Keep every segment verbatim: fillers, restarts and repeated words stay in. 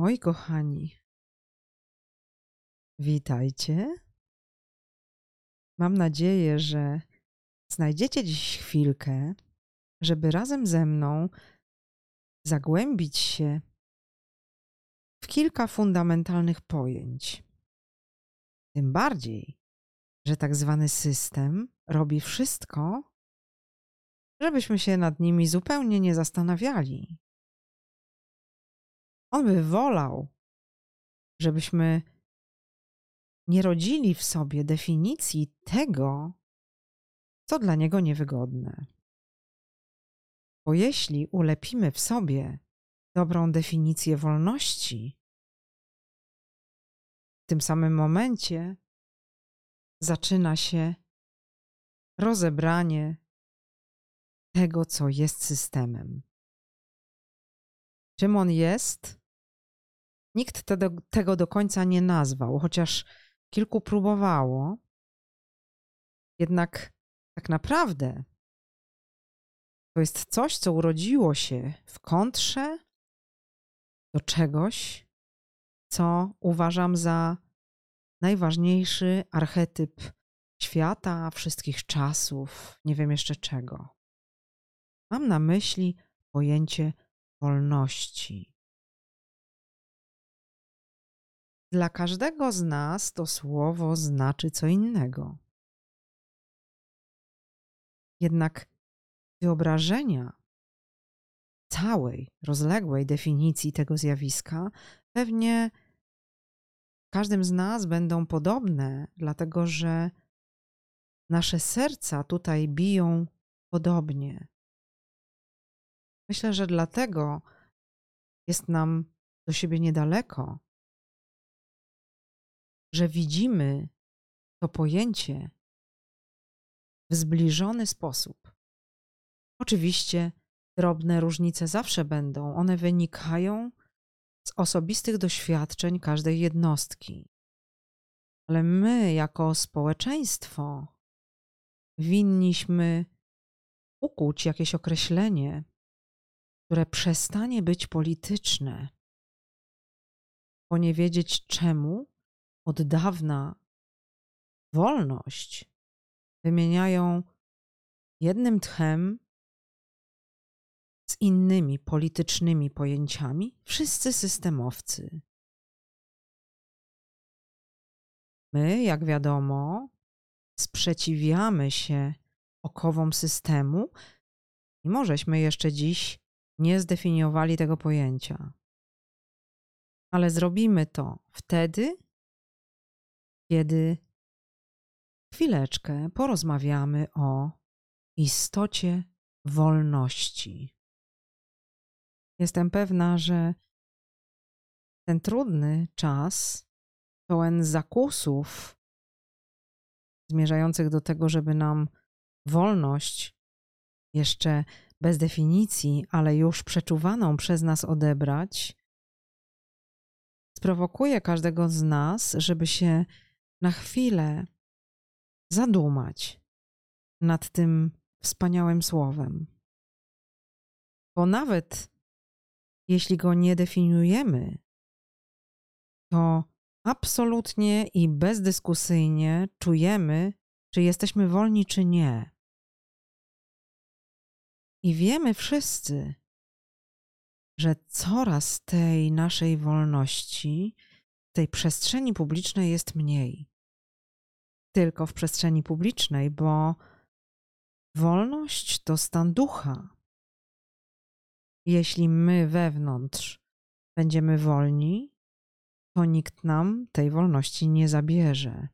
Oj, kochani, witajcie. Mam nadzieję, że znajdziecie dziś chwilkę, żeby razem ze mną zagłębić się w kilka fundamentalnych pojęć. Tym bardziej, że tak zwany system robi wszystko, żebyśmy się nad nimi zupełnie nie zastanawiali. On by wolał, żebyśmy nie rodzili w sobie definicji tego, co dla niego niewygodne. Bo jeśli ulepimy w sobie dobrą definicję wolności, w tym samym momencie zaczyna się rozebranie tego, co jest systemem. Czym on jest? Nikt te do, tego do końca nie nazwał, chociaż kilku próbowało. Jednak tak naprawdę to jest coś, co urodziło się w kontrze do czegoś, co uważam za najważniejszy archetyp świata, wszystkich czasów, nie wiem jeszcze czego. Mam na myśli pojęcie wolności. Dla każdego z nas to słowo znaczy co innego. Jednak wyobrażenia całej, rozległej definicji tego zjawiska pewnie każdym z nas będą podobne, dlatego że nasze serca tutaj biją podobnie. Myślę, że dlatego jest nam do siebie niedaleko, że widzimy to pojęcie w zbliżony sposób. Oczywiście drobne różnice zawsze będą. One wynikają z osobistych doświadczeń każdej jednostki. Ale my jako społeczeństwo winniśmy ukuć jakieś określenie, które przestanie być polityczne, bo nie wiedzieć czemu od dawna wolność wymieniają jednym tchem z innymi politycznymi pojęciami wszyscy systemowcy. My, jak wiadomo, sprzeciwiamy się okowom systemu, mimo żeśmy jeszcze dziś nie zdefiniowali tego pojęcia. Ale zrobimy to wtedy, kiedy chwileczkę porozmawiamy o istocie wolności. Jestem pewna, że ten trudny czas, pełen zakusów zmierzających do tego, żeby nam wolność jeszcze bez definicji, ale już przeczuwaną przez nas odebrać, sprowokuje każdego z nas, żeby się na chwilę zadumać nad tym wspaniałym słowem. Bo nawet jeśli go nie definiujemy, to absolutnie i bezdyskusyjnie czujemy, czy jesteśmy wolni, czy nie. I wiemy wszyscy, że coraz tej naszej wolności w tej przestrzeni publicznej jest mniej. Tylko w przestrzeni publicznej, bo wolność to stan ducha. Jeśli my wewnątrz będziemy wolni, to nikt nam tej wolności nie zabierze.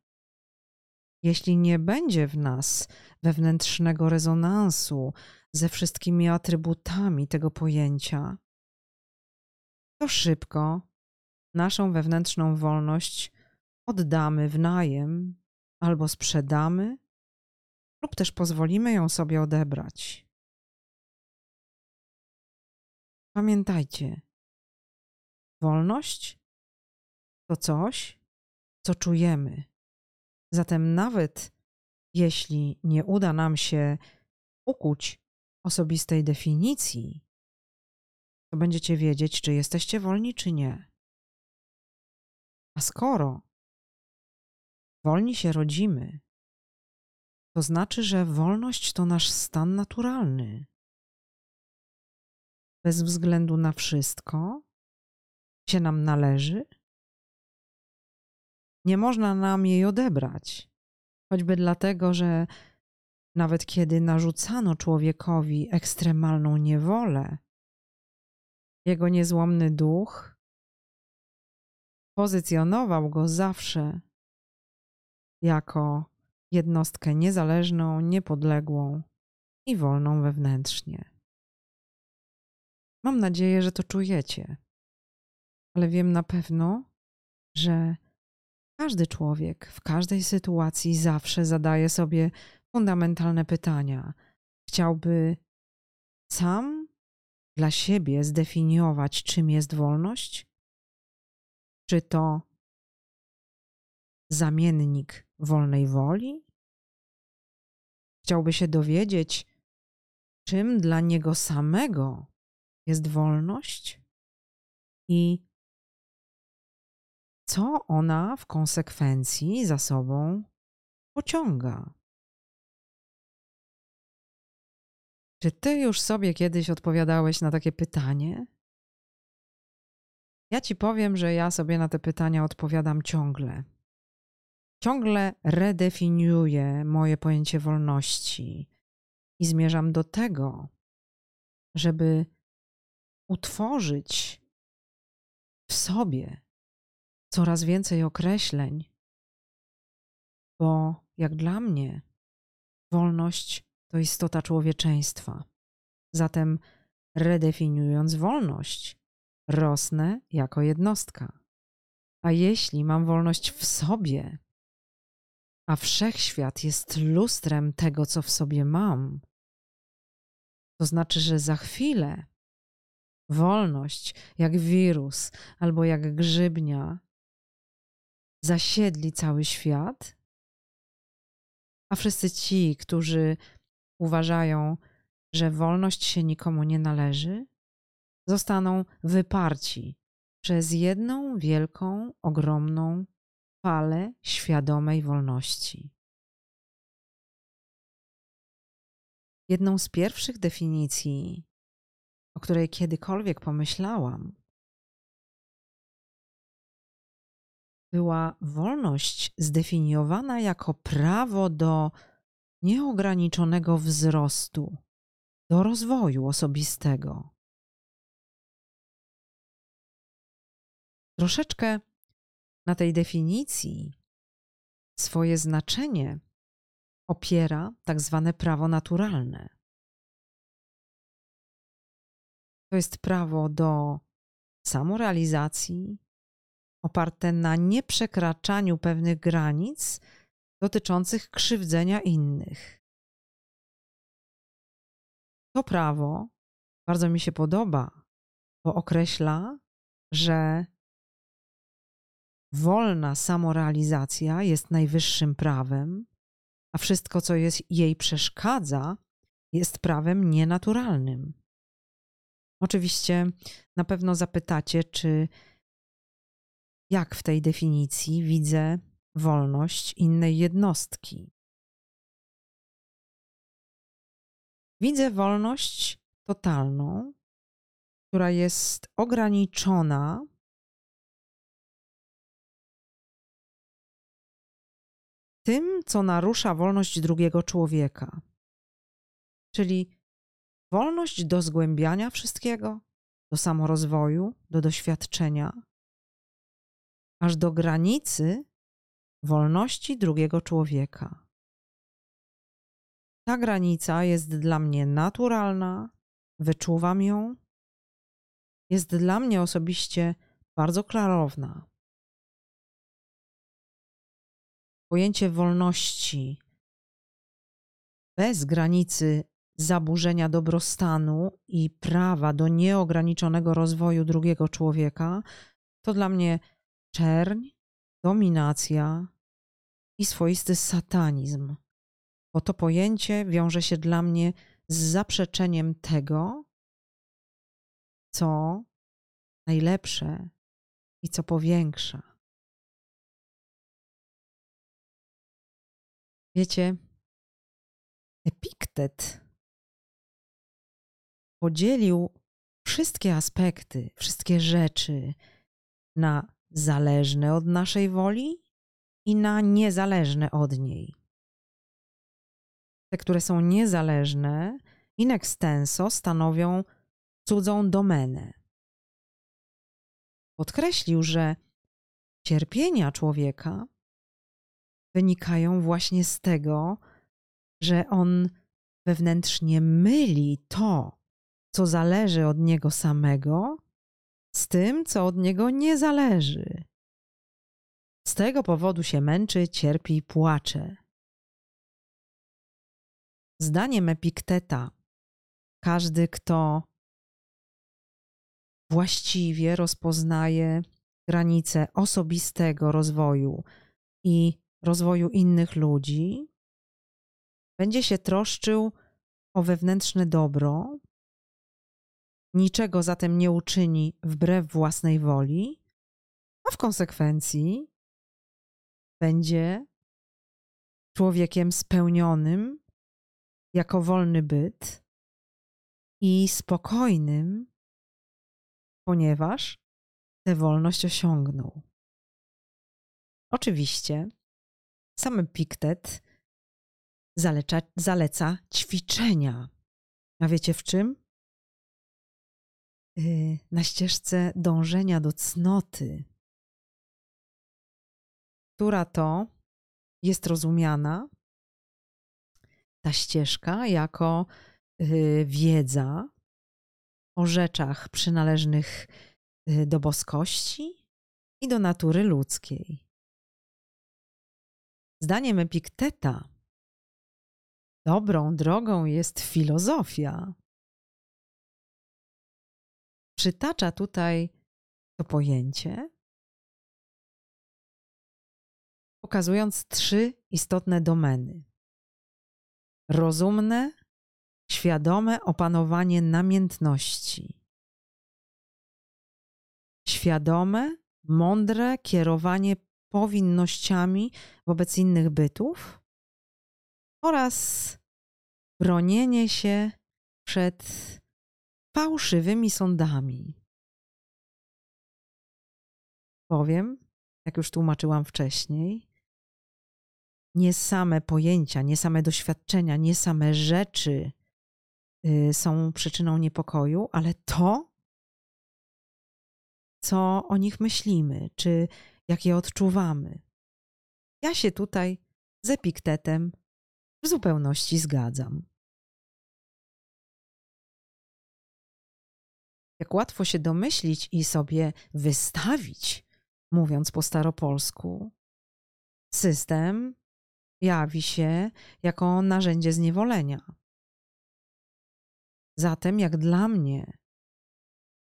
Jeśli nie będzie w nas wewnętrznego rezonansu ze wszystkimi atrybutami tego pojęcia, to szybko naszą wewnętrzną wolność oddamy w najem albo sprzedamy, lub też pozwolimy ją sobie odebrać. Pamiętajcie, wolność to coś, co czujemy. Zatem nawet jeśli nie uda nam się ukuć osobistej definicji, to będziecie wiedzieć, czy jesteście wolni, czy nie. A skoro wolni się rodzimy, to znaczy, że wolność to nasz stan naturalny. Bez względu na wszystko się nam należy. Nie można nam jej odebrać. Choćby dlatego, że nawet kiedy narzucano człowiekowi ekstremalną niewolę, jego niezłomny duch pozycjonował go zawsze jako jednostkę niezależną, niepodległą i wolną wewnętrznie. Mam nadzieję, że to czujecie, ale wiem na pewno, że każdy człowiek w każdej sytuacji zawsze zadaje sobie fundamentalne pytania. Chciałby sam dla siebie zdefiniować, czym jest wolność? Czy to zamiennik wolnej woli? Chciałby się dowiedzieć, czym dla niego samego jest wolność i co ona w konsekwencji za sobą pociąga. Czy ty już sobie kiedyś odpowiadałeś na takie pytanie? Ja ci powiem, że ja sobie na te pytania odpowiadam ciągle. Ciągle redefiniuję moje pojęcie wolności i zmierzam do tego, żeby utworzyć w sobie coraz więcej określeń, bo jak dla mnie wolność to istota człowieczeństwa. Zatem redefiniując wolność, rosnę jako jednostka. A jeśli mam wolność w sobie, a wszechświat jest lustrem tego, co w sobie mam, to znaczy, że za chwilę wolność jak wirus albo jak grzybnia zasiedli cały świat, a wszyscy ci, którzy uważają, że wolność się nikomu nie należy, zostaną wyparci przez jedną wielką, ogromną falę świadomej wolności. Jedną z pierwszych definicji, o której kiedykolwiek pomyślałam, była wolność zdefiniowana jako prawo do nieograniczonego wzrostu, do rozwoju osobistego. Troszeczkę na tej definicji swoje znaczenie opiera tak zwane prawo naturalne. To jest prawo do samorealizacji oparte na nieprzekraczaniu pewnych granic dotyczących krzywdzenia innych. To prawo bardzo mi się podoba, bo określa, że wolna samorealizacja jest najwyższym prawem, a wszystko, co jest, jej przeszkadza, jest prawem nienaturalnym. Oczywiście na pewno zapytacie, czy jak w tej definicji widzę wolność innej jednostki. Widzę wolność totalną, która jest ograniczona tym, co narusza wolność drugiego człowieka. Czyli wolność do zgłębiania wszystkiego, do samorozwoju, do doświadczenia, aż do granicy wolności drugiego człowieka. Ta granica jest dla mnie naturalna, wyczuwam ją, jest dla mnie osobiście bardzo klarowna. Pojęcie wolności bez granicy zaburzenia dobrostanu i prawa do nieograniczonego rozwoju drugiego człowieka to dla mnie czerń, dominacja i swoisty satanizm, bo to pojęcie wiąże się dla mnie z zaprzeczeniem tego, co najlepsze i co powiększa Wiecie, Epiktet podzielił wszystkie aspekty, wszystkie rzeczy na zależne od naszej woli i na niezależne od niej. Te, które są niezależne, in extenso stanowią cudzą domenę. Podkreślił, że cierpienia człowieka wynikają właśnie z tego, że on wewnętrznie myli to, co zależy od niego samego, z tym, co od niego nie zależy. Z tego powodu się męczy, cierpi i płacze. Zdaniem Epikteta, każdy, kto właściwie rozpoznaje granice osobistego rozwoju i rozwoju innych ludzi, będzie się troszczył o wewnętrzne dobro, niczego zatem nie uczyni wbrew własnej woli, a w konsekwencji będzie człowiekiem spełnionym jako wolny byt i spokojnym, ponieważ tę wolność osiągnął. Oczywiście sam Epiktet zaleca, zaleca ćwiczenia. A wiecie w czym? Yy, na ścieżce dążenia do cnoty, która to jest rozumiana, ta ścieżka, jako yy, wiedza o rzeczach przynależnych yy, do boskości i do natury ludzkiej. Zdaniem Epikteta dobrą drogą jest filozofia. Przytacza tutaj to pojęcie, pokazując trzy istotne domeny. Rozumne, świadome opanowanie namiętności. Świadome, mądre kierowanie powinnościami wobec innych bytów oraz bronienie się przed fałszywymi sądami. Powiem, jak już tłumaczyłam wcześniej, nie same pojęcia, nie same doświadczenia, nie same rzeczy są przyczyną niepokoju, ale to, co o nich myślimy, czy jak je odczuwamy. Ja się tutaj z Epiktetem w zupełności zgadzam. Jak łatwo się domyślić i sobie wystawić, mówiąc po staropolsku, system jawi się jako narzędzie zniewolenia. Zatem, jak dla mnie,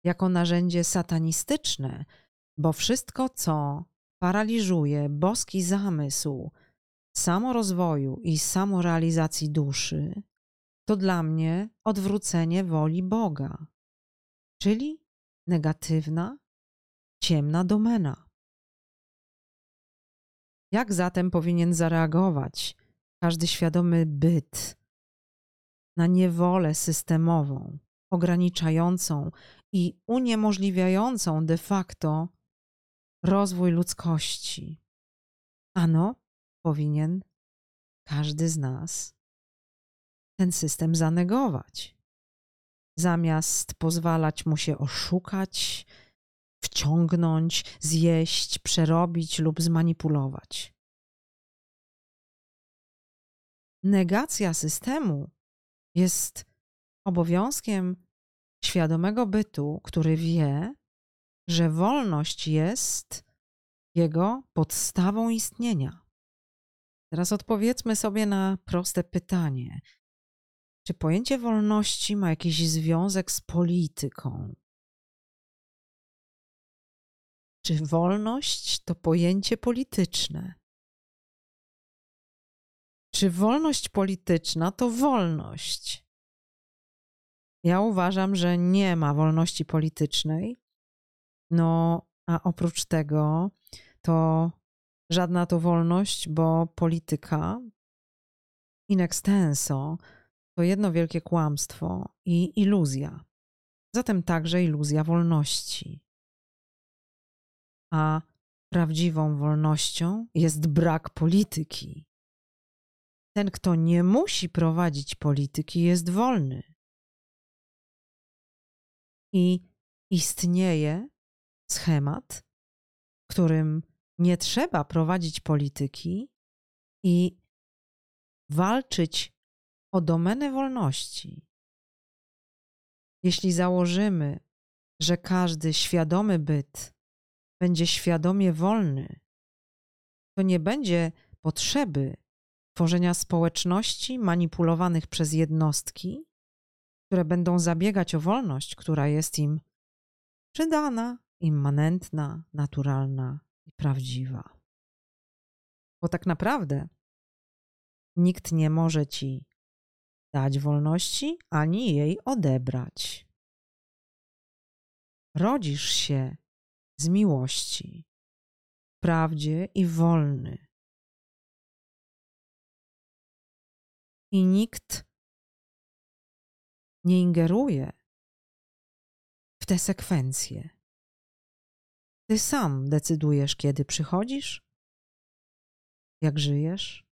jako narzędzie satanistyczne, bo wszystko, co paraliżuje boski zamysł samorozwoju i samorealizacji duszy, to dla mnie odwrócenie woli Boga, czyli negatywna, ciemna domena. Jak zatem powinien zareagować każdy świadomy byt na niewolę systemową, ograniczającą i uniemożliwiającą de facto rozwój ludzkości? Ano, powinien każdy z nas ten system zanegować, zamiast pozwalać mu się oszukać, wciągnąć, zjeść, przerobić lub zmanipulować. Negacja systemu jest obowiązkiem świadomego bytu, który wie, że wolność jest jego podstawą istnienia. Teraz odpowiedzmy sobie na proste pytanie. Czy pojęcie wolności ma jakiś związek z polityką? Czy wolność to pojęcie polityczne? Czy wolność polityczna to wolność? Ja uważam, że nie ma wolności politycznej. No, a oprócz tego to żadna to wolność, bo polityka in extenso to jedno wielkie kłamstwo i iluzja. Zatem także iluzja wolności. A prawdziwą wolnością jest brak polityki. Ten, kto nie musi prowadzić polityki, jest wolny. I istnieje schemat, w którym nie trzeba prowadzić polityki i walczyć o domenę wolności. Jeśli założymy, że każdy świadomy byt będzie świadomie wolny, to nie będzie potrzeby tworzenia społeczności manipulowanych przez jednostki, które będą zabiegać o wolność, która jest im przydana, immanentna, naturalna i prawdziwa. Bo tak naprawdę nikt nie może ci dać wolności, ani jej odebrać. Rodzisz się z miłości, w prawdzie i wolny. I nikt nie ingeruje w te sekwencje. Ty sam decydujesz, kiedy przychodzisz, jak żyjesz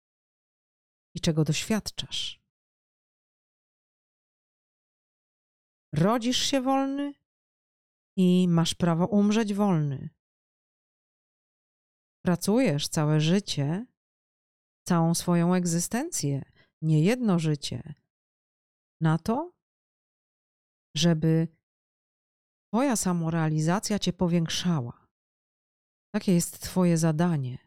i czego doświadczasz. Rodzisz się wolny i masz prawo umrzeć wolny. Pracujesz całe życie, całą swoją egzystencję, nie jedno życie, na to, żeby twoja samorealizacja cię powiększała. Takie jest twoje zadanie.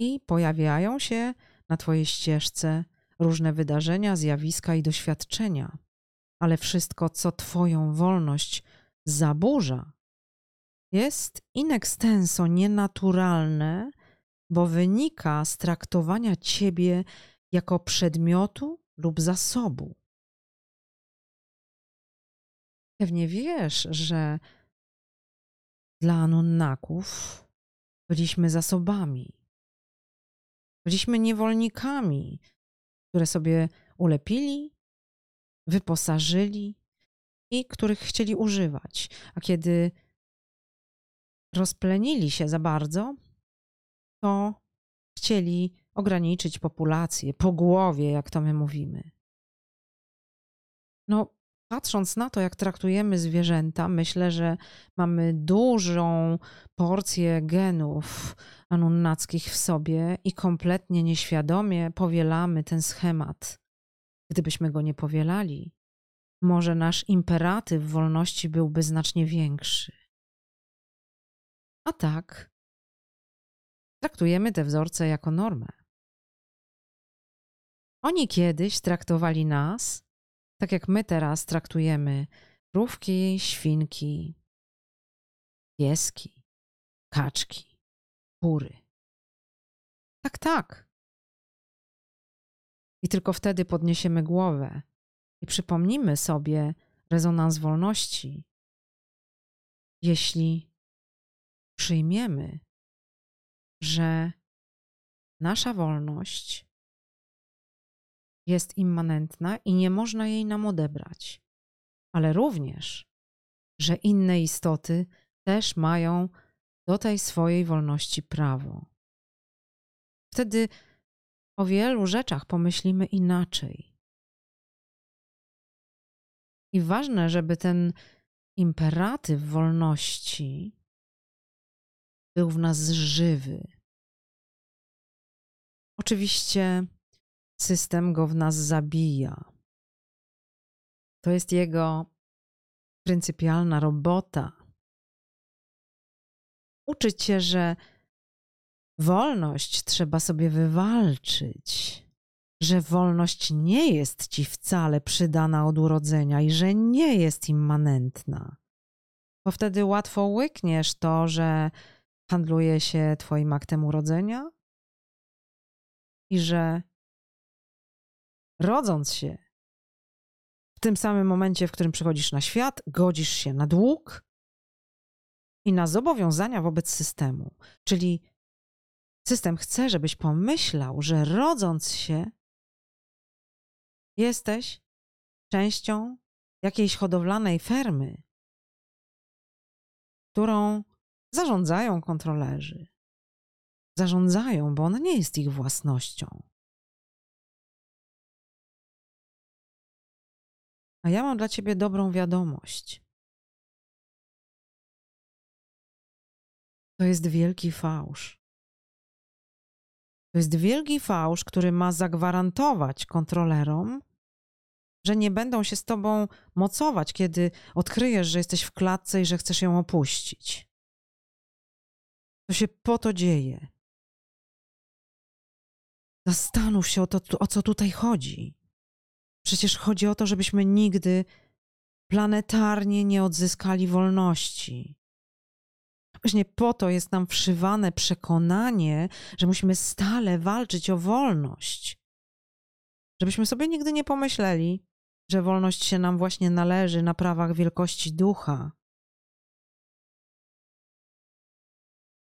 I pojawiają się na twojej ścieżce różne wydarzenia, zjawiska i doświadczenia, ale wszystko, co twoją wolność zaburza, jest in extenso nienaturalne, bo wynika z traktowania ciebie jako przedmiotu lub zasobu. Pewnie wiesz, że dla Anunnaków byliśmy zasobami, byliśmy niewolnikami, które sobie ulepili, wyposażyli i których chcieli używać. A kiedy rozplenili się za bardzo, to chcieli ograniczyć populację po głowie, jak to my mówimy. No, patrząc na to, jak traktujemy zwierzęta, myślę, że mamy dużą porcję genów anunnackich w sobie i kompletnie nieświadomie powielamy ten schemat. Gdybyśmy go nie powielali, może nasz imperatyw wolności byłby znacznie większy. A tak, traktujemy te wzorce jako normę. Oni kiedyś traktowali nas tak, jak my teraz traktujemy krówki, świnki, pieski, kaczki, kury. Tak, tak. I tylko wtedy podniesiemy głowę i przypomnimy sobie rezonans wolności, jeśli przyjmiemy, że nasza wolność jest immanentna i nie można jej nam odebrać, ale również, że inne istoty też mają do tej swojej wolności prawo. Wtedy o wielu rzeczach pomyślimy inaczej. I ważne, żeby ten imperatyw wolności był w nas żywy. Oczywiście system go w nas zabija. To jest jego pryncypialna robota. Uczy cię, że wolność trzeba sobie wywalczyć, że wolność nie jest ci wcale przydana od urodzenia i że nie jest immanentna. Bo wtedy łatwo łykniesz to, że handluje się twoim aktem urodzenia i że rodząc się, w tym samym momencie, w którym przychodzisz na świat, godzisz się na dług i na zobowiązania wobec systemu. Czyli System chce, żebyś pomyślał, że rodząc się jesteś częścią jakiejś hodowlanej fermy, którą zarządzają kontrolerzy. Zarządzają, bo ona nie jest ich własnością. A ja mam dla ciebie dobrą wiadomość. To jest wielki fałsz. To jest wielki fałsz, który ma zagwarantować kontrolerom, że nie będą się z tobą mocować, kiedy odkryjesz, że jesteś w klatce i że chcesz ją opuścić. To się po to dzieje. Zastanów się o to, o co tutaj chodzi. Przecież chodzi o to, żebyśmy nigdy planetarnie nie odzyskali wolności. Właśnie po to jest nam wszywane przekonanie, że musimy stale walczyć o wolność. Żebyśmy sobie nigdy nie pomyśleli, że wolność się nam właśnie należy na prawach wielkości ducha.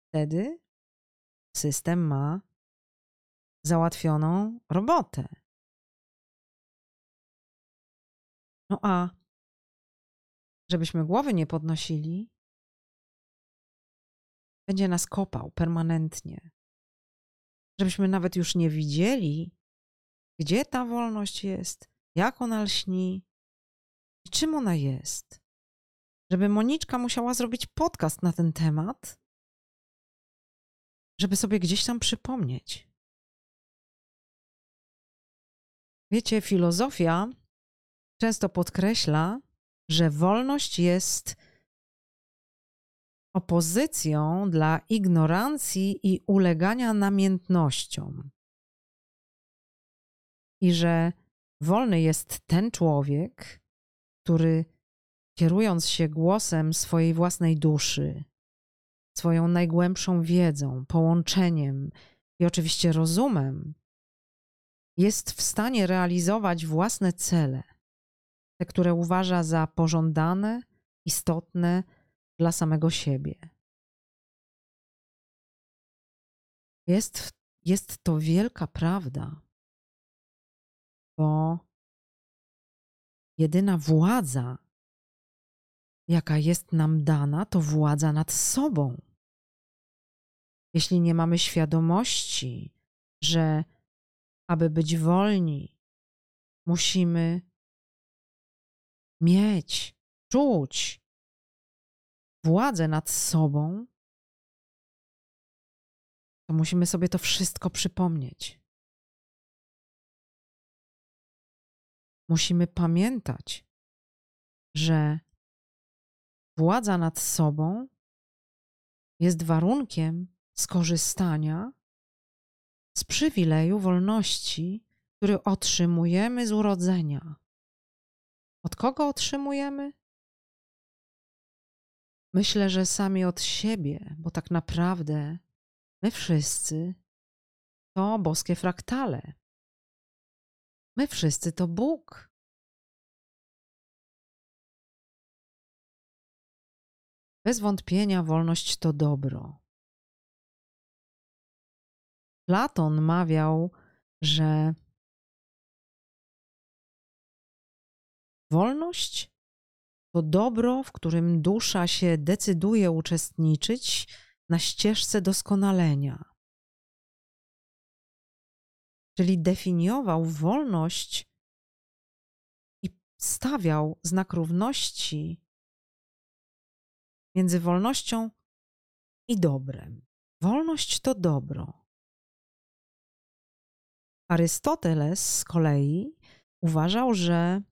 Wtedy system ma załatwioną robotę. No a żebyśmy głowy nie podnosili, będzie nas kopał permanentnie. Żebyśmy nawet już nie widzieli, gdzie ta wolność jest, jak ona lśni i czym ona jest. Żeby Moniczka musiała zrobić podcast na ten temat, żeby sobie gdzieś tam przypomnieć. Wiecie, filozofia często podkreśla, że wolność jest opozycją dla ignorancji i ulegania namiętnościom. I że wolny jest ten człowiek, który kierując się głosem swojej własnej duszy, swoją najgłębszą wiedzą, połączeniem i oczywiście rozumem, jest w stanie realizować własne cele, te, które uważa za pożądane, istotne dla samego siebie. Jest, jest to wielka prawda, bo jedyna władza, jaka jest nam dana, to władza nad sobą. Jeśli nie mamy świadomości, że aby być wolni, musimy mieć, czuć władzę nad sobą, to musimy sobie to wszystko przypomnieć. Musimy pamiętać, że władza nad sobą jest warunkiem skorzystania z przywileju wolności, który otrzymujemy z urodzenia. Od kogo otrzymujemy? Myślę, że sami od siebie, bo tak naprawdę my wszyscy to boskie fraktale. My wszyscy to Bóg. Bez wątpienia wolność to dobro. Platon mawiał, że wolność to dobro, w którym dusza się decyduje uczestniczyć na ścieżce doskonalenia. Czyli definiował wolność i stawiał znak równości między wolnością i dobrem. Wolność to dobro. Arystoteles z kolei uważał, że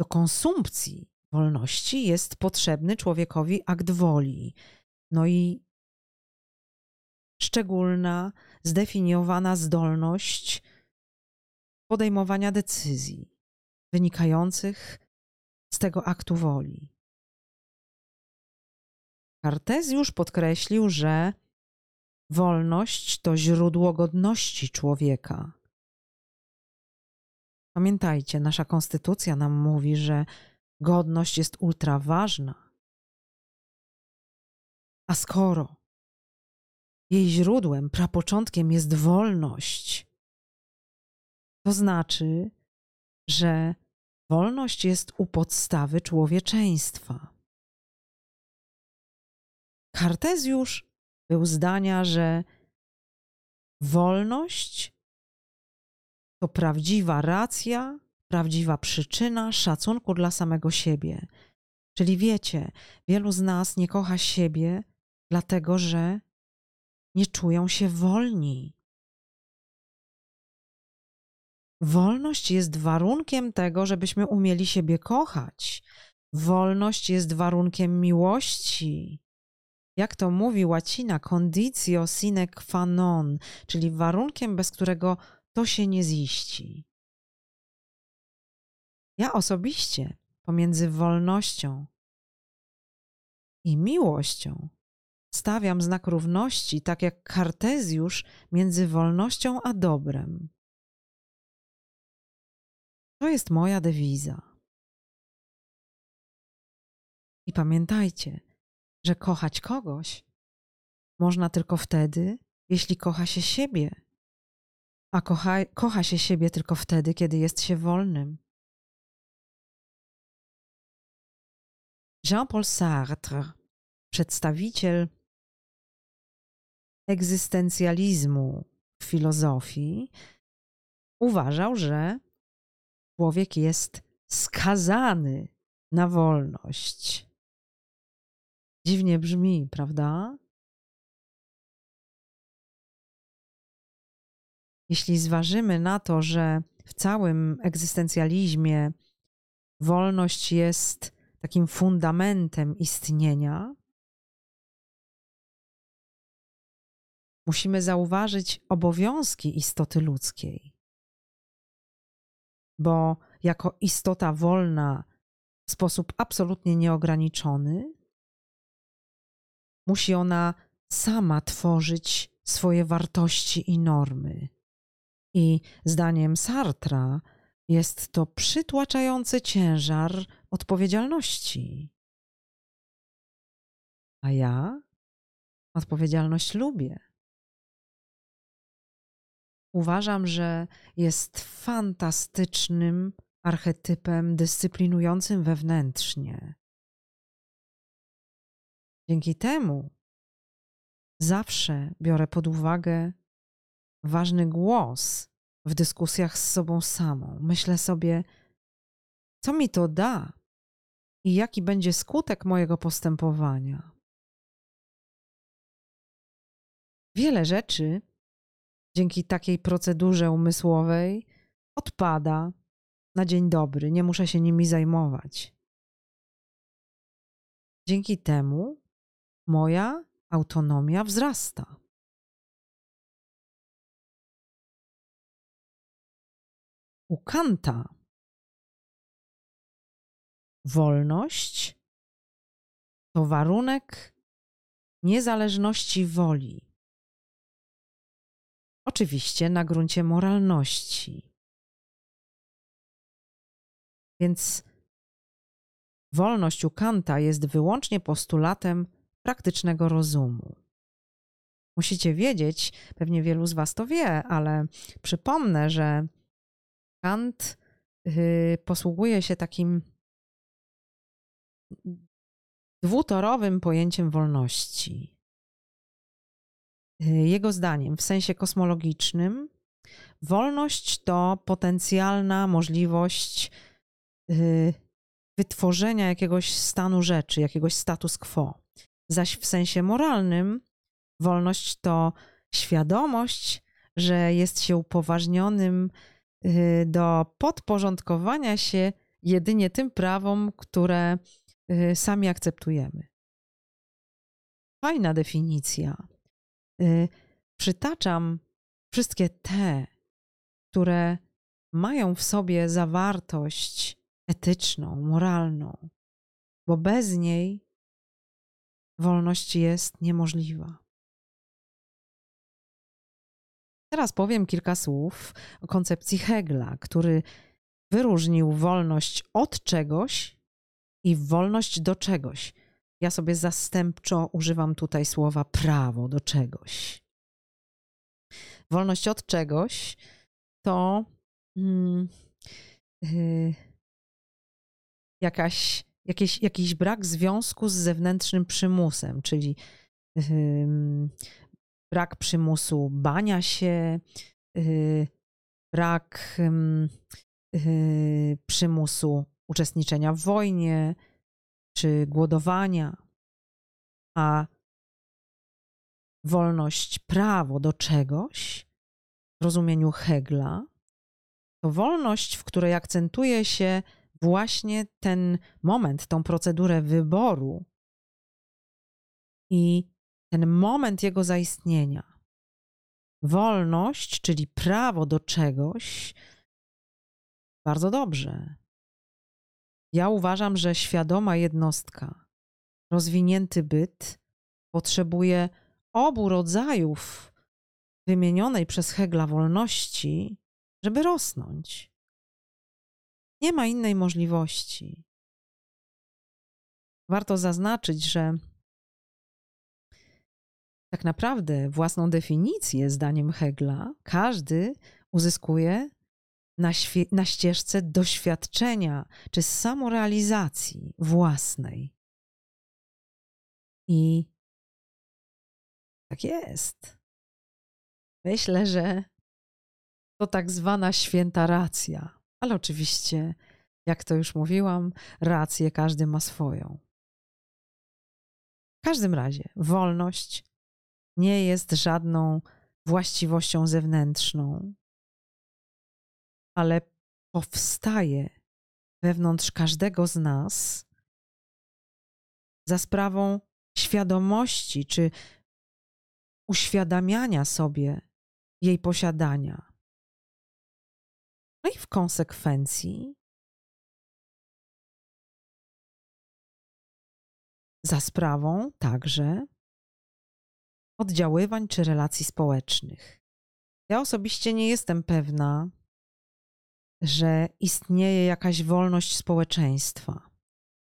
do konsumpcji wolności jest potrzebny człowiekowi akt woli. No i szczególna, zdefiniowana zdolność podejmowania decyzji wynikających z tego aktu woli. Kartezjusz podkreślił, że wolność to źródło godności człowieka. Pamiętajcie, nasza konstytucja nam mówi, że godność jest ultra ważna. A skoro Jej źródłem, prapoczątkiem jest wolność. To znaczy, że wolność jest u podstawy człowieczeństwa. Kartezjusz był zdania, że wolność to prawdziwa racja, prawdziwa przyczyna szacunku dla samego siebie. Czyli wiecie, wielu z nas nie kocha siebie, dlatego że nie czują się wolni. Wolność jest warunkiem tego, żebyśmy umieli siebie kochać. Wolność jest warunkiem miłości. Jak to mówi łacina, conditio sine qua non, czyli warunkiem, bez którego to się nie ziści. Ja osobiście pomiędzy wolnością i miłością stawiam znak równości, tak jak Kartezjusz między wolnością a dobrem. To jest moja dewiza. I pamiętajcie, że kochać kogoś można tylko wtedy, jeśli kocha się siebie, a kocha, kocha się siebie tylko wtedy, kiedy jest się wolnym. Jean-Paul Sartre, przedstawiciel egzystencjalizmu w filozofii, uważał, że człowiek jest skazany na wolność. Dziwnie brzmi, prawda? Jeśli zważymy na to, że w całym egzystencjalizmie wolność jest takim fundamentem istnienia, musimy zauważyć obowiązki istoty ludzkiej. Bo jako istota wolna w sposób absolutnie nieograniczony, musi ona sama tworzyć swoje wartości i normy. I zdaniem Sartra jest to przytłaczający ciężar odpowiedzialności. A ja odpowiedzialność lubię. Uważam, że jest fantastycznym archetypem dyscyplinującym wewnętrznie. Dzięki temu zawsze biorę pod uwagę ważny głos w dyskusjach z sobą samą. Myślę sobie, co mi to da i jaki będzie skutek mojego postępowania. Wiele rzeczy dzięki takiej procedurze umysłowej odpada na dzień dobry, nie muszę się nimi zajmować. Dzięki temu moja autonomia wzrasta. U Kanta wolność to warunek niezależności woli. Oczywiście na gruncie moralności. Więc wolność u Kanta jest wyłącznie postulatem praktycznego rozumu. Musicie wiedzieć, pewnie wielu z was to wie, ale przypomnę, że Kant yy, posługuje się takim dwutorowym pojęciem wolności. Jego zdaniem, w sensie kosmologicznym, wolność to potencjalna możliwość yy, wytworzenia jakiegoś stanu rzeczy, jakiegoś status quo. Zaś w sensie moralnym wolność to świadomość, że jest się upoważnionym do podporządkowania się jedynie tym prawom, które sami akceptujemy. Fajna definicja. Przytaczam wszystkie te, które mają w sobie zawartość etyczną, moralną, bo bez niej wolność jest niemożliwa. Teraz powiem kilka słów o koncepcji Hegla, który wyróżnił wolność od czegoś i wolność do czegoś. Ja sobie zastępczo używam tutaj słowa prawo do czegoś. wolność od czegoś, to mm, yy, jakaś, jakieś, jakiś brak związku z zewnętrznym przymusem, czyli yy, brak przymusu bania się, yy, brak yy, przymusu uczestniczenia w wojnie czy głodowania, a wolność, prawo do czegoś w rozumieniu Hegla, to wolność, w której akcentuje się właśnie ten moment, tą procedurę wyboru i ten moment jego zaistnienia. Wolność, czyli prawo do czegoś, bardzo dobrze. Ja uważam, że świadoma jednostka, rozwinięty byt potrzebuje obu rodzajów wymienionej przez Hegla wolności, żeby rosnąć. Nie ma innej możliwości. Warto zaznaczyć, że tak naprawdę własną definicję, zdaniem Hegla, każdy uzyskuje na, świe- na ścieżce doświadczenia czy samorealizacji własnej. I tak jest. Myślę, że to tak zwana święta racja. Ale oczywiście, jak to już mówiłam, rację każdy ma swoją. W każdym razie wolność nie jest żadną właściwością zewnętrzną, ale powstaje wewnątrz każdego z nas za sprawą świadomości czy uświadamiania sobie jej posiadania. No i w konsekwencji za sprawą także oddziaływań czy relacji społecznych. Ja osobiście nie jestem pewna, że istnieje jakaś wolność społeczeństwa,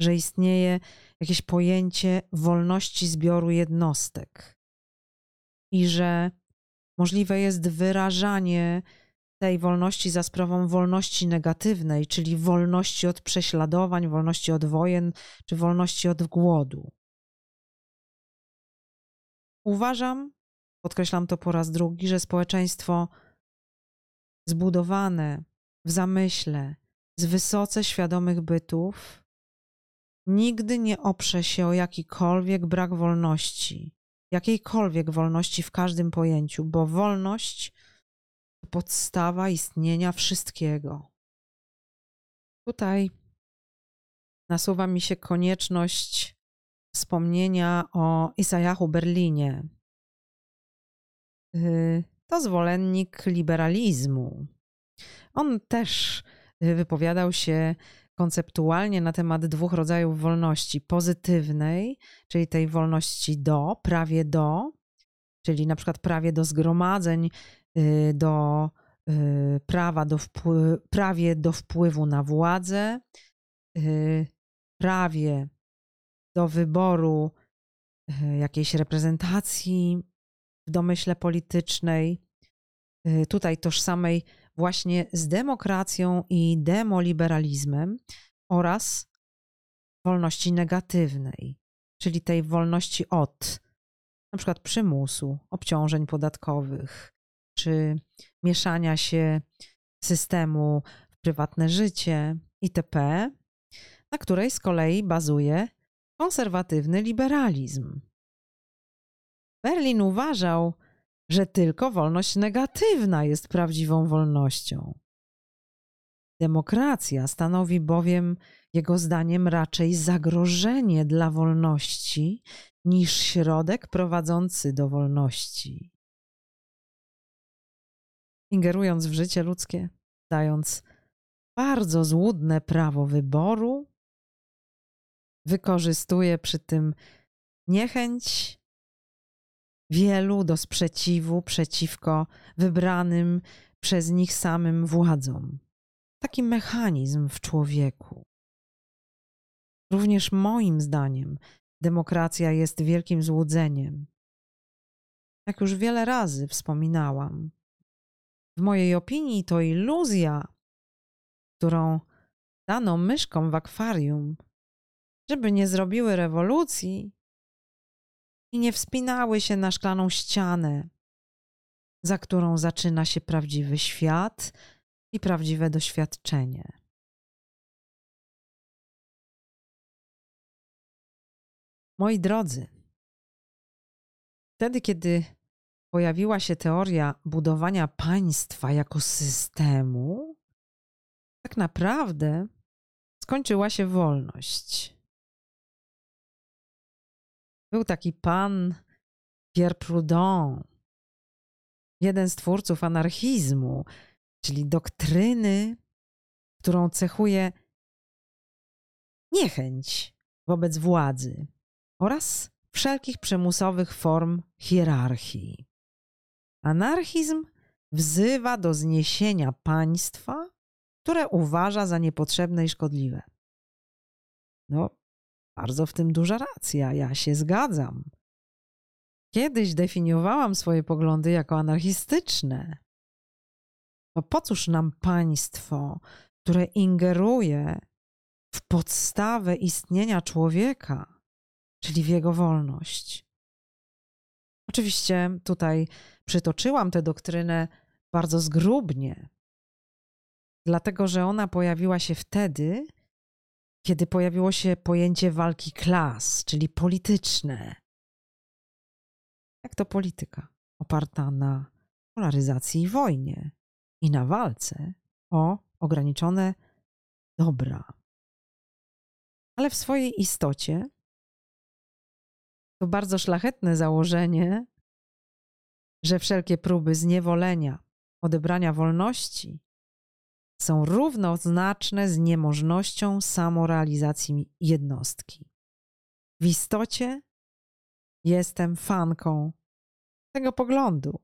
że istnieje jakieś pojęcie wolności zbioru jednostek i że możliwe jest wyrażanie tej wolności za sprawą wolności negatywnej, czyli wolności od prześladowań, wolności od wojen czy wolności od głodu. Uważam, podkreślam to po raz drugi, że społeczeństwo zbudowane w zamyśle z wysoce świadomych bytów nigdy nie oprze się o jakikolwiek brak wolności, jakiejkolwiek wolności w każdym pojęciu, bo wolność to podstawa istnienia wszystkiego. Tutaj nasuwa mi się konieczność wspomnienia o Isajahu Berlinie. To zwolennik liberalizmu. On też wypowiadał się konceptualnie na temat dwóch rodzajów wolności. Pozytywnej, czyli tej wolności do, prawie do, czyli na przykład prawie do zgromadzeń, do prawa do wpływ, prawie do wpływu na władzę, prawie do wyboru jakiejś reprezentacji w domyśle politycznej, tutaj tożsamej właśnie z demokracją i demoliberalizmem oraz wolności negatywnej, czyli tej wolności od na przykład przymusu, obciążeń podatkowych czy mieszania się systemu w prywatne życie itp., na której z kolei bazuje konserwatywny liberalizm. Berlin uważał, że tylko wolność negatywna jest prawdziwą wolnością. Demokracja stanowi bowiem, jego zdaniem, raczej zagrożenie dla wolności niż środek prowadzący do wolności. Ingerując w życie ludzkie, dając bardzo złudne prawo wyboru, wykorzystuje przy tym niechęć wielu do sprzeciwu przeciwko wybranym przez nich samym władzom. Taki mechanizm w człowieku. Również moim zdaniem demokracja jest wielkim złudzeniem. Jak już wiele razy wspominałam, W mojej opinii to iluzja, którą dano myszkom w akwarium, żeby nie zrobiły rewolucji i nie wspinały się na szklaną ścianę, za którą zaczyna się prawdziwy świat i prawdziwe doświadczenie. Moi drodzy, wtedy, kiedy pojawiła się teoria budowania państwa jako systemu, tak naprawdę skończyła się wolność. Był taki pan Pierre Proudhon, jeden z twórców anarchizmu, czyli doktryny, którą cechuje niechęć wobec władzy oraz wszelkich przymusowych form hierarchii. Anarchizm wzywa do zniesienia państwa, które uważa za niepotrzebne i szkodliwe. No, bardzo w tym duża racja, ja się zgadzam. Kiedyś definiowałam swoje poglądy jako anarchistyczne. To po cóż nam państwo, które ingeruje w podstawę istnienia człowieka, czyli w jego wolność? Oczywiście tutaj przytoczyłam tę doktrynę bardzo zgrubnie, dlatego że ona pojawiła się wtedy, kiedy pojawiło się pojęcie walki klas, czyli polityczne. Jak to polityka oparta na polaryzacji i wojnie i na walce o ograniczone dobra. Ale w swojej istocie to bardzo szlachetne założenie, że wszelkie próby zniewolenia, odebrania wolności są równoznaczne z niemożnością samorealizacji jednostki. W istocie jestem fanką tego poglądu,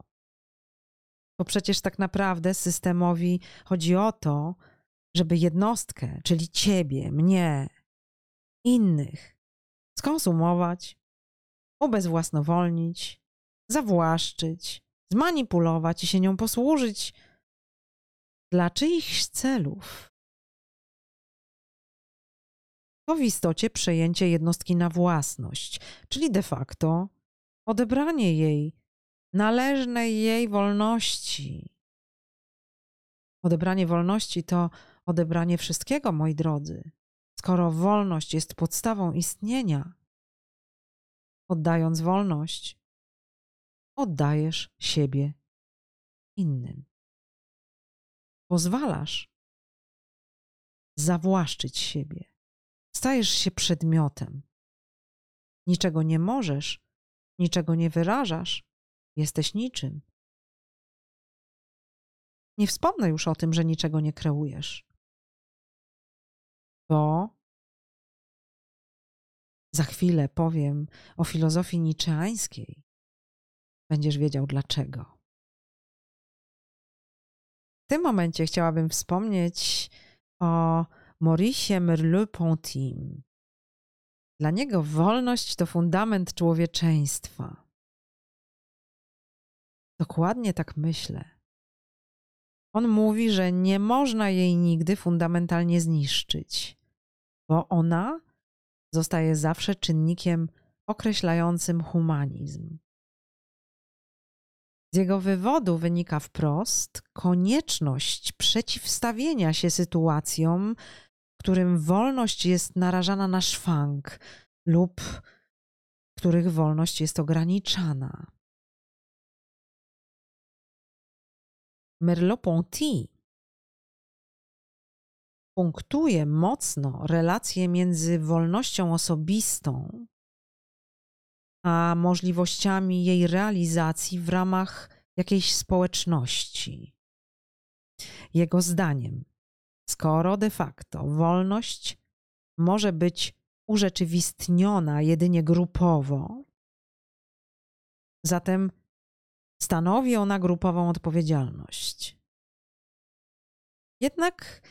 bo przecież tak naprawdę systemowi chodzi o to, żeby jednostkę, czyli ciebie, mnie, innych, skonsumować, ubezwłasnowolnić, zawłaszczyć, zmanipulować i się nią posłużyć dla czyichś celów. To w istocie przejęcie jednostki na własność, czyli de facto odebranie jej należnej jej wolności. Odebranie wolności to odebranie wszystkiego, moi drodzy. Skoro wolność jest podstawą istnienia, oddając wolność, oddajesz siebie innym. Pozwalasz zawłaszczyć siebie. Stajesz się przedmiotem. Niczego nie możesz, niczego nie wyrażasz, jesteś niczym. Nie wspomnę już o tym, że niczego nie kreujesz, bo za chwilę powiem o filozofii niczeańskiej. Będziesz wiedział dlaczego. W tym momencie chciałabym wspomnieć o Mauricie Merleau-Ponty. Dla niego wolność to fundament człowieczeństwa. Dokładnie tak myślę. On mówi, że nie można jej nigdy fundamentalnie zniszczyć, bo ona zostaje zawsze czynnikiem określającym humanizm. Z jego wywodu wynika wprost konieczność przeciwstawienia się sytuacjom, w którym wolność jest narażana na szwank lub w których wolność jest ograniczana. Merleau-Ponty punktuje mocno relacje między wolnością osobistą a możliwościami jej realizacji w ramach jakiejś społeczności. Jego zdaniem, skoro de facto wolność może być urzeczywistniona jedynie grupowo, zatem stanowi ona grupową odpowiedzialność. Jednak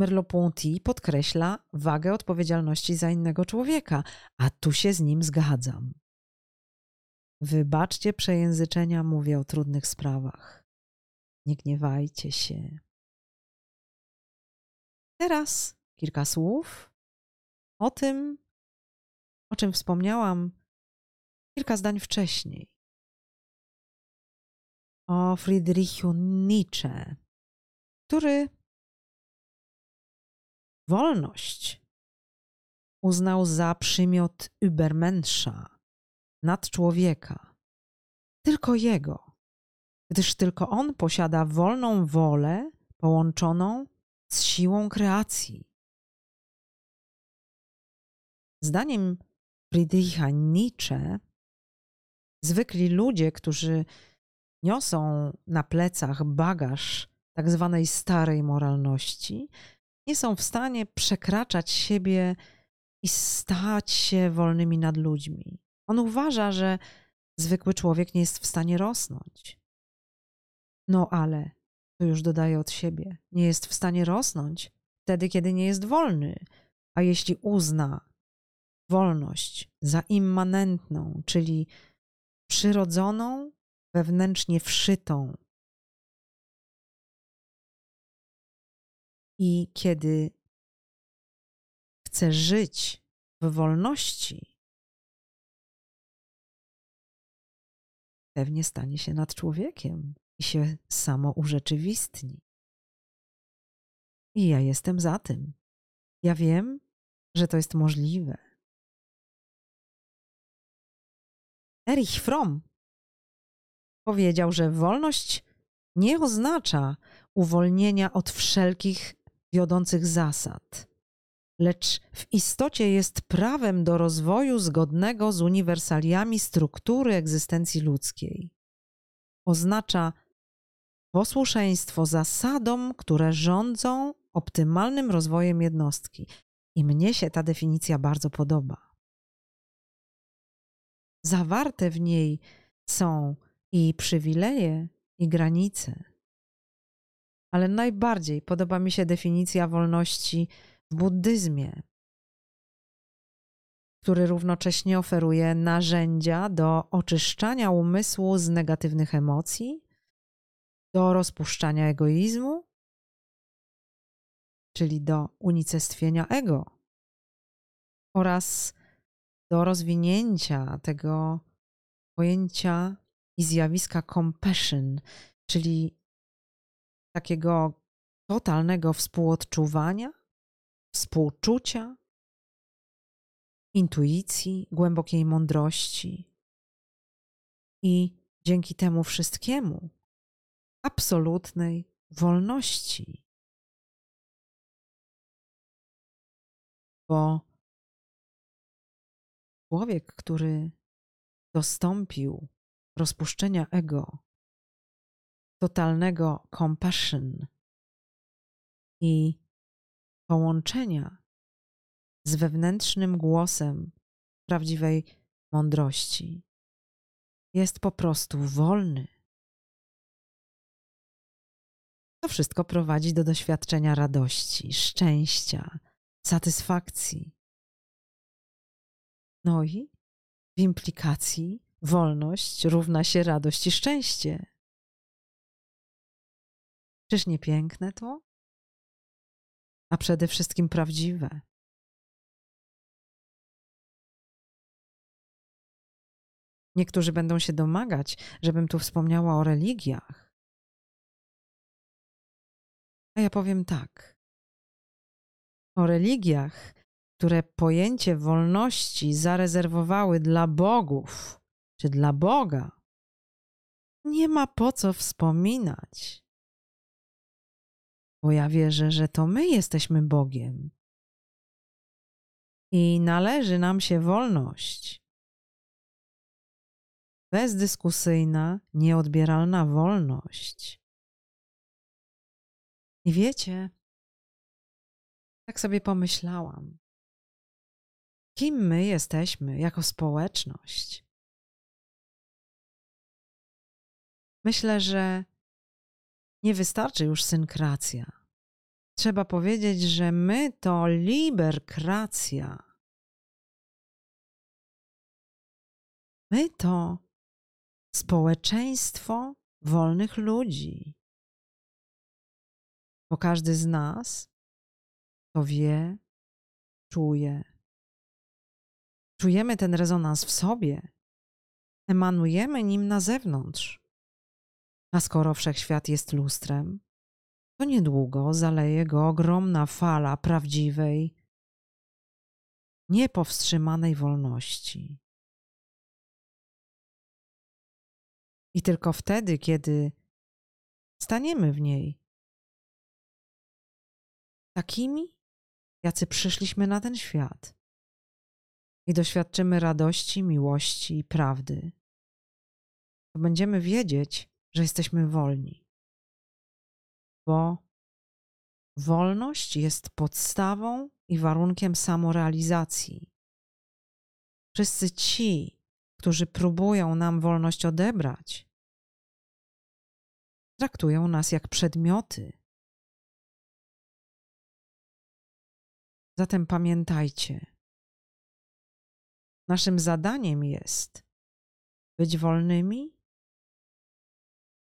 Merleau-Ponty podkreśla wagę odpowiedzialności za innego człowieka, a tu się z nim zgadzam. Wybaczcie przejęzyczenia, mówię o trudnych sprawach. nie gniewajcie się. Teraz kilka słów o tym, o czym wspomniałam kilka zdań wcześniej. O Friedrichu Nietzsche, który wolność uznał za przymiot Übermenscha, nadczłowieka, tylko jego, gdyż tylko on posiada wolną wolę połączoną z siłą kreacji. Zdaniem Friedricha Nietzsche, zwykli ludzie, którzy niosą na plecach bagaż tak zwanej starej moralności, nie są w stanie przekraczać siebie i stać się wolnymi nad ludźmi. On uważa, że zwykły człowiek nie jest w stanie rosnąć. No ale, tu już dodaję od siebie, nie jest w stanie rosnąć wtedy, kiedy nie jest wolny, a jeśli uzna wolność za immanentną, czyli przyrodzoną, wewnętrznie wszytą. I kiedy chce żyć w wolności, pewnie stanie się nad człowiekiem i się samo urzeczywistni. I ja jestem za tym. Ja wiem, że to jest możliwe. Erich Fromm powiedział, że wolność nie oznacza uwolnienia od wszelkich wiodących zasad, lecz w istocie jest prawem do rozwoju zgodnego z uniwersaliami struktury egzystencji ludzkiej. Oznacza posłuszeństwo zasadom, które rządzą optymalnym rozwojem jednostki. I mnie się ta definicja bardzo podoba. Zawarte w niej są i przywileje, i granice. Ale najbardziej podoba mi się definicja wolności w buddyzmie, który równocześnie oferuje narzędzia do oczyszczania umysłu z negatywnych emocji, do rozpuszczania egoizmu, czyli do unicestwienia ego oraz do rozwinięcia tego pojęcia i zjawiska compassion, czyli takiego totalnego współodczuwania, współczucia, intuicji, głębokiej mądrości. I dzięki temu wszystkiemu absolutnej wolności. Bo człowiek, który dostąpił rozpuszczenia ego, totalnego compassion i połączenia z wewnętrznym głosem prawdziwej mądrości, jest po prostu wolny. To wszystko prowadzi do doświadczenia radości, szczęścia, satysfakcji. No i w implikacji wolność równa się radość i szczęście. Czyż nie piękne to? A przede wszystkim prawdziwe. Niektórzy będą się domagać, żebym tu wspomniała o religiach. A ja powiem tak. O religiach, które pojęcie wolności zarezerwowały dla bogów, czy dla Boga, nie ma po co wspominać. Bo ja wierzę, że to my jesteśmy Bogiem i należy nam się wolność. Bezdyskusyjna, nieodbieralna wolność. I wiecie, tak sobie pomyślałam, kim my jesteśmy jako społeczność. Myślę, że nie wystarczy już synkracja. Trzeba powiedzieć, że my to liberkracja. My to społeczeństwo wolnych ludzi, Bo każdy z nas to wie, czuje. Czujemy ten rezonans w sobie, emanujemy nim na zewnątrz. A skoro wszechświat jest lustrem, to niedługo zaleje go ogromna fala prawdziwej, niepowstrzymanej wolności. I tylko wtedy, kiedy staniemy w niej takimi, jacy przyszliśmy na ten świat i doświadczymy radości, miłości i prawdy, to będziemy wiedzieć, że jesteśmy wolni. Bo wolność jest podstawą i warunkiem samorealizacji. Wszyscy ci, którzy próbują nam wolność odebrać, traktują nas jak przedmioty. Zatem pamiętajcie, naszym zadaniem jest być wolnymi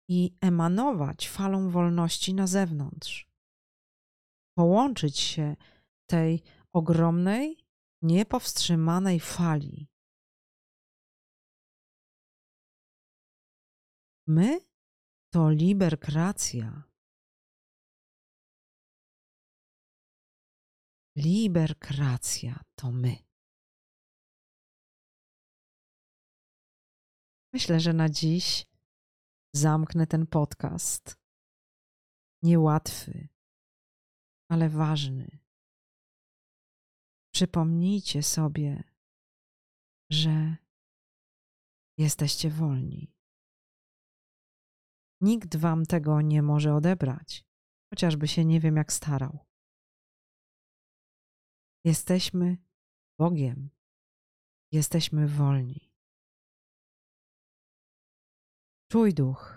i emanować falą wolności na zewnątrz. Połączyć się tej ogromnej, niepowstrzymanej fali. My to liberkracja. Liberkracja to my. Myślę, że na dziś zamknę ten podcast. Niełatwy, ale ważny. Przypomnijcie sobie, że jesteście wolni. Nikt wam tego nie może odebrać, chociażby się nie wiem jak starał. Jesteśmy Bogiem. Jesteśmy wolni. Czuj duch.